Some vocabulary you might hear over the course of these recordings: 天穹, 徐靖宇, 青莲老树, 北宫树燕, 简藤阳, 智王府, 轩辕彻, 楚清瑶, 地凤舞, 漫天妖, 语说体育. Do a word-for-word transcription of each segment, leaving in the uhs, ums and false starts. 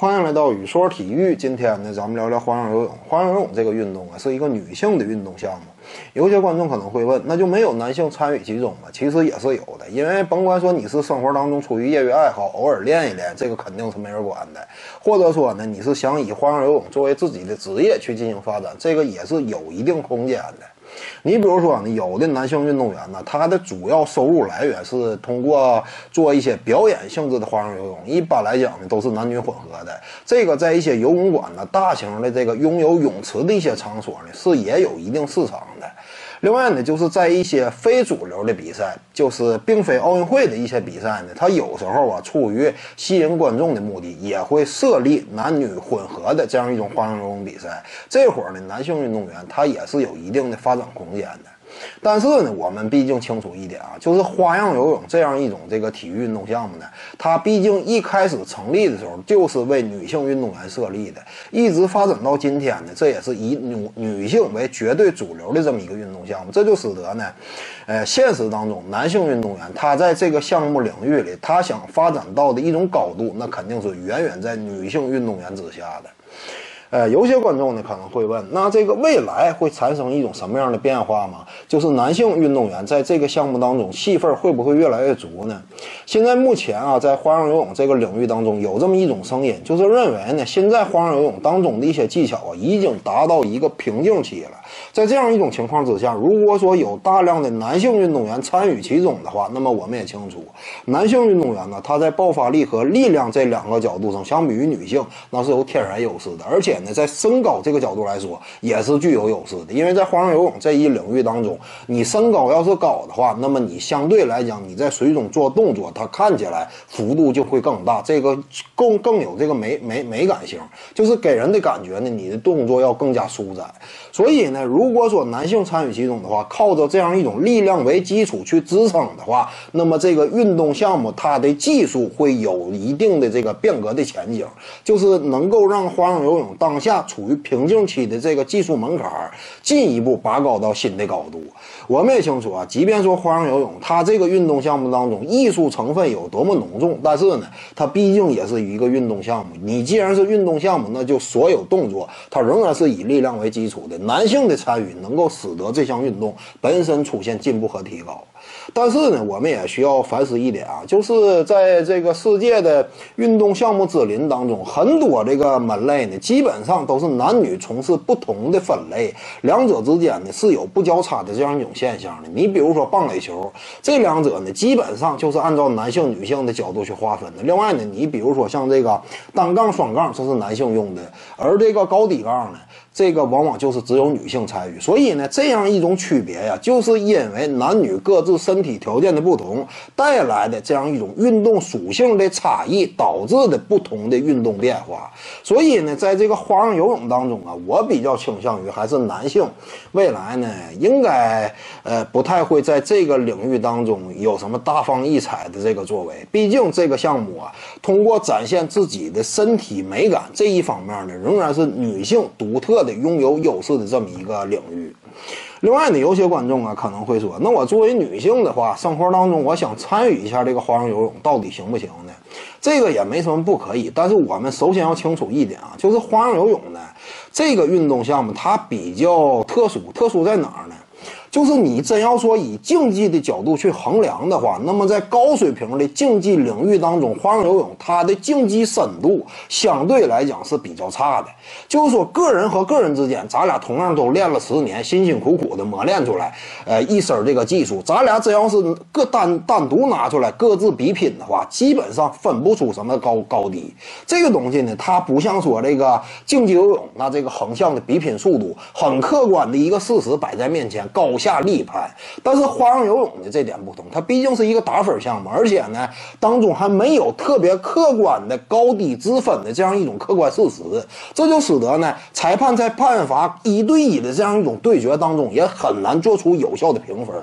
欢迎来到语说体育。今天呢，咱们聊聊花样游泳。花样游泳这个运动啊，是一个女性的运动项目。有些观众可能会问，那就没有男性参与其中吗？其实也是有的，因为甭管说你是生活当中出于业余爱好，偶尔练一练，这个肯定是没人管的。或者说呢，你是想以花样游泳作为自己的职业去进行发展，这个也是有一定空间的。你比如说，有的男性运动员呢，他的主要收入来源是通过做一些表演性质的花样游泳，一般来讲呢都是男女混合的。这个在一些游泳馆呢，大型的这个拥有泳池的一些场所呢，是也有一定市场的。另外呢，就是在一些非主流的比赛，就是并非奥运会的一些比赛呢，它有时候啊，出于吸引观众的目的，也会设立男女混合的这样一种花样游泳比赛。这会儿呢，男性运动员他也是有一定的发展空间的。但是呢，我们毕竟清楚一点啊，就是花样游泳这样一种这个体育运动项目呢，它毕竟一开始成立的时候就是为女性运动员设立的，一直发展到今天呢，这也是以女女性为绝对主流的这么一个运动项目。这就使得呢，呃，现实当中男性运动员他在这个项目领域里，他想发展到的一种高度，那肯定是远远在女性运动员之下的。呃，有些观众呢可能会问，那这个未来会产生一种什么样的变化吗？就是男性运动员在这个项目当中戏份会不会越来越足呢？现在目前啊，在花样游泳这个领域当中，有这么一种声音，就是认为呢，现在花样游泳当中的一些技巧啊，已经达到一个瓶颈期了。在这样一种情况之下，如果说有大量的男性运动员参与其中的话，那么我们也清楚，男性运动员呢，他在爆发力和力量这两个角度上，相比于女性，那是有天然优势的，而且在身高这个角度来说也是具有优势的。因为在花样游泳这一领域当中，你身高要是高的话，那么你相对来讲，你在水中做动作，它看起来幅度就会更大，这个更更有这个美美美感性，就是给人的感觉呢，你的动作要更加舒展。所以呢，如果说男性参与其中的话，靠着这样一种力量为基础去支撑的话，那么这个运动项目它的技术会有一定的这个变革的前景，就是能够让花样游泳当当下处于瓶颈期的这个技术门槛进一步拔高到新的高度。我们也清楚啊，即便说花样游泳它这个运动项目当中艺术成分有多么浓重，但是呢，它毕竟也是一个运动项目。你既然是运动项目，那就所有动作它仍然是以力量为基础的。男性的参与能够使得这项运动本身出现进步和提高。但是呢，我们也需要反思一点啊，就是在这个世界的运动项目之林当中，很多这个门类呢，基本上都是男女从事不同的分类，两者之间呢是有不交叉的这样一种现象的。你比如说棒垒球，这两者呢基本上就是按照男性女性的角度去划分的。另外呢，你比如说像这个单杠双杠，这是男性用的，而这个高底杠呢，这个往往就是只有女性参与。所以呢，这样一种区别呀，就是因为男女各自身体条件的不同带来的这样一种运动属性的差异导致的不同的运动变化。所以呢，在这个花样游泳当中啊，我比较倾向于还是男性未来呢应该呃不太会在这个领域当中有什么大放异彩的这个作为。毕竟这个项目啊，通过展现自己的身体美感这一方面呢，仍然是女性独特的拥有优势的这么一个领域。另外呢，有些观众啊可能会说，那我作为女性的话，生活当中我想参与一下这个花样游泳，到底行不行呢？这个也没什么不可以，但是我们首先要清楚一点啊，就是花样游泳呢这个运动项目它比较特殊，特殊在哪儿呢？就是你真要说以竞技的角度去衡量的话，那么在高水平的竞技领域当中，花样游泳它的竞技深度相对来讲是比较差的。就是说个人和个人之间，咱俩同样都练了十年，辛辛苦苦的磨练出来呃一身这个技术，咱俩只要是各单单独拿出来各自比拼的话，基本上分不出什么高高低。这个东西呢，它不像说这个竞技游泳，那这个横向的比拼速度很客观的一个事实摆在面前，高下立判。但是花样游泳的这点不同，它毕竟是一个打分项目，而且呢当中还没有特别客观的高低之分的这样一种客观事实。这就使得呢，裁判在判罚一对一的这样一种对决当中也很难做出有效的评分。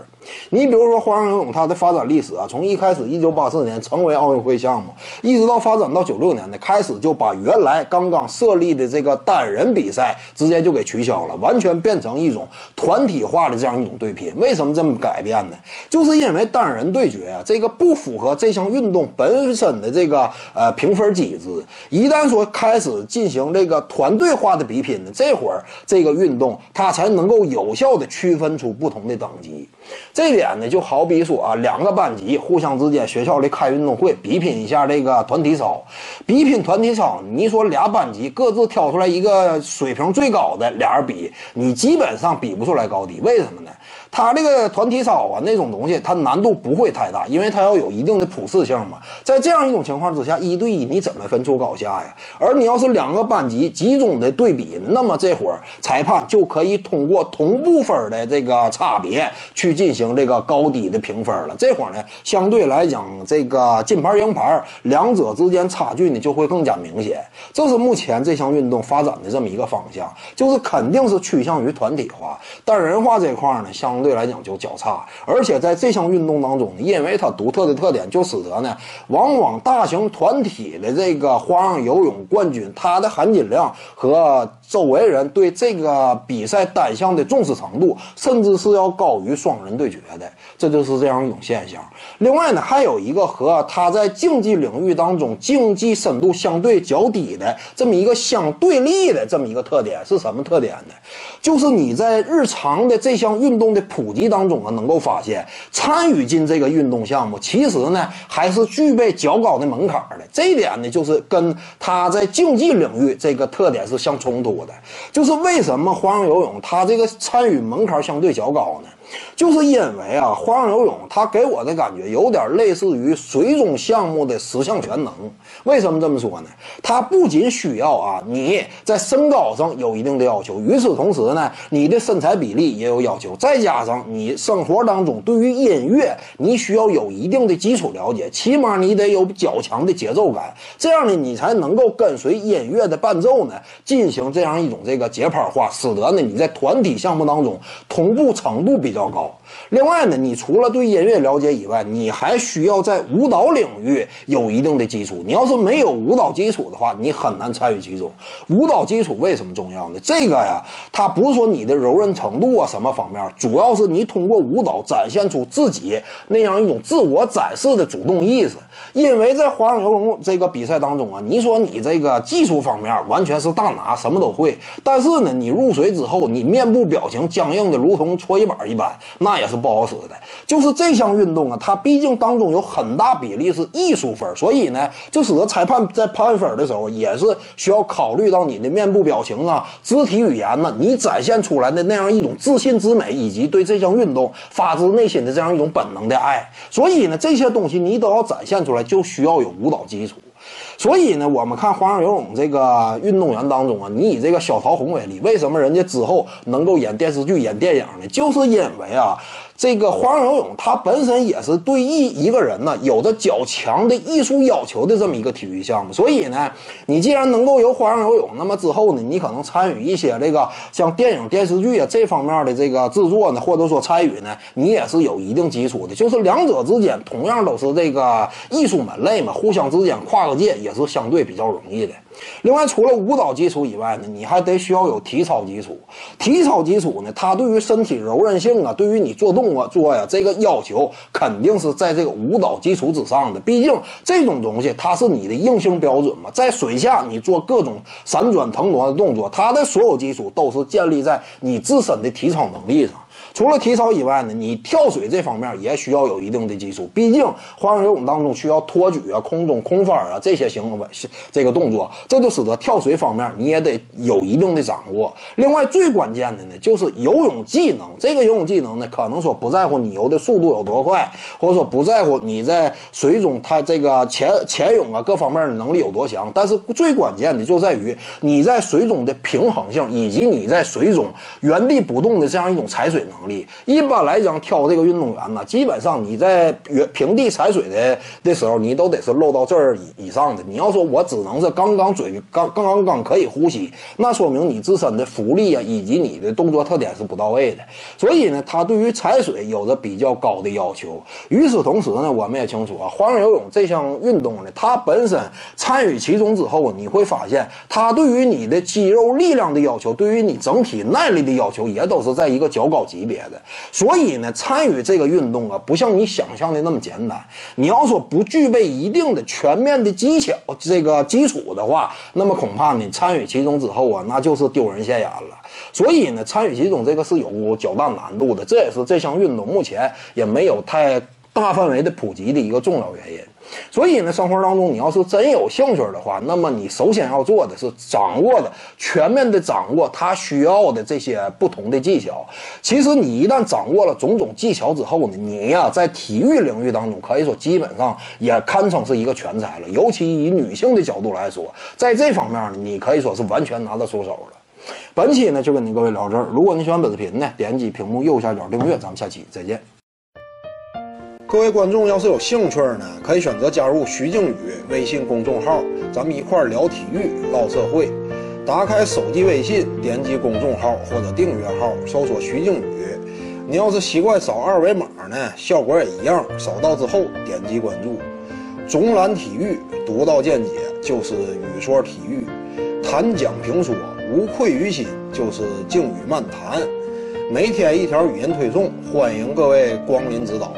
你比如说花样游泳，它的发展历史啊，从一开始一九八四年成为奥运会项目，一直到发展到九六年的开始，就把原来刚刚设立的这个单人比赛直接就给取消了，完全变成一种团体化的这样一种对拼。为什么这么改变呢？就是因为单人对决啊，这个不符合这项运动本身的这个呃评分机制。一旦说开始进行这个团队化的比拼呢，这会儿这个运动它才能够有效的区分出不同的等级。这点呢，就好比说啊，两个班级互相之间学校里开运动会，比拼一下这个团体操，比拼团体操。你说俩班级各自挑出来一个水平最高的，俩人比，你基本上比不出来高低。为什么呢？它这个团体操啊，那种东西它难度不会太大，因为它要有一定的普适性嘛。在这样一种情况之下，一对一你怎么分出高下呀？而你要是两个班级集中的对比，那么这会儿裁判就可以通过同步分的这个差别去进行这个高低的评分了。这会儿呢，相对来讲，这个金牌银牌两者之间差距呢就会更加明显。这是目前这项运动发展的这么一个方向，就是肯定是趋向于团体化，单人化这块呢，相对。对来讲就较差，而且在这项运动当中，因为它独特的特点，就使得呢，往往大型团体的这个花样游泳冠军，它的含金量和周围人对这个比赛单项的重视程度，甚至是要高于双人对决的，这就是这样一种现象。另外呢，还有一个和它在竞技领域当中竞技深度相对较低的这么一个相对立的这么一个特点，是什么特点呢？就是你在日常的这项运动的普及当中啊，能够发现参与进这个运动项目，其实呢还是具备较高的门槛的。这一点呢，就是跟他在竞技领域这个特点是相冲突的。就是为什么花样游泳它这个参与门槛相对较高呢？就是因为啊，花样游泳它给我的感觉有点类似于水中项目的十项全能。为什么这么说呢？它不仅需要啊你在身高上有一定的要求，与此同时呢，你的身材比例也有要求，再加上你生活当中对于音乐你需要有一定的基础了解，起码你得有较强的节奏感，这样呢你才能够跟随音乐的伴奏呢进行这样一种这个节拍化，使得呢你在团体项目当中同步程度比较较高。另外呢，你除了对音乐了解以外，你还需要在舞蹈领域有一定的基础。你要是没有舞蹈基础的话，你很难参与其中。舞蹈基础为什么重要呢？这个呀，它不是说你的柔韧程度啊什么方面，主要是你通过舞蹈展现出自己那样一种自我展示的主动意识。因为在花样游泳这个比赛当中啊，你说你这个技术方面完全是大拿，什么都会，但是呢，你入水之后，你面部表情僵硬的如同搓衣板一般，那也是不好使的。就是这项运动啊，它毕竟当中有很大比例是艺术分，所以呢就使得裁判在判分的时候也是需要考虑到你的面部表情啊、肢体语言呢、啊、你展现出来的那样一种自信之美，以及对这项运动发自内心的这样一种本能的爱。所以呢，这些东西你都要展现出来，就需要有舞蹈基础。所以呢，我们看花样游泳这个运动员当中啊，你以这个小陶虹为例，为什么人家之后能够演电视剧、演电影呢？就是因为啊，这个花样游泳它本身也是对一一个人呢有着较强的艺术要求的这么一个体育项目。所以呢，你既然能够游花样游泳，那么之后呢，你可能参与一些这个像电影、电视剧啊这方面的这个制作呢，或者说参与呢，你也是有一定基础的。就是两者之间同样都是这个艺术门类嘛，互相之间跨个界也是相对比较容易的。另外，除了舞蹈基础以外呢，你还得需要有体操基础。体操基础呢，它对于身体柔韧性啊，对于你做动啊做呀、啊、这个要求肯定是在这个舞蹈基础之上的。毕竟这种东西它是你的硬性标准嘛，在水下你做各种闪转腾挪的动作，它的所有基础都是建立在你自身的体操能力上。除了体操以外呢，你跳水这方面也需要有一定的基础，毕竟花样游泳当中需要托举啊、空中空翻啊这些行为这个动作，这就使得跳水方面你也得有一定的掌握。另外最关键的呢，就是游泳技能。这个游泳技能呢，可能说不在乎你游的速度有多快，或者说不在乎你在水中它这个潜潜泳啊各方面的能力有多强，但是最关键的就在于你在水中的平衡性，以及你在水中原地不动的这样一种踩水能力。能力。一般来讲，挑这个运动员呢，基本上你在平地踩水的的时候，你都得是漏到这儿以以上的。你要说我只能是刚刚嘴刚刚刚刚可以呼吸，那说明你自身的浮力啊，以及你的动作特点是不到位的。所以呢，他对于踩水有着比较高的要求。与此同时呢，我们也清楚啊，花样游泳这项运动呢，它本身参与其中之后，你会发现它对于你的肌肉力量的要求，对于你整体耐力的要求，也都是在一个较高级别的。所以呢，参与这个运动啊，不像你想象的那么简单。你要说不具备一定的全面的技巧，这个基础的话，那么恐怕你参与其中之后啊，那就是丢人现眼了。所以呢，参与其中这个是有较大难度的，这也是这项运动目前也没有太大范围的普及的一个重要原因。所以呢，生活当中你要是真有兴趣的话，那么你首先要做的是掌握的全面的掌握它需要的这些不同的技巧。其实你一旦掌握了种种技巧之后呢，你呀、啊、在体育领域当中可以说基本上也堪称是一个全才了。尤其以女性的角度来说，在这方面呢，你可以说是完全拿得出手了。本期呢就跟各位聊这儿。如果你喜欢本视频呢，点击屏幕右下角订阅，咱们下期再见。各位观众要是有兴趣呢，可以选择加入徐靖宇微信公众号，咱们一块聊体育唠社会。打开手机微信，点击公众号或者订阅号，搜索徐靖宇。你要是习惯扫二维码呢，效果也一样，扫到之后点击关注。总览体育，独到见解，就是语说体育，谈讲评说，无愧于心，就是靖宇漫谈。每天一条语音推送，欢迎各位光临指导。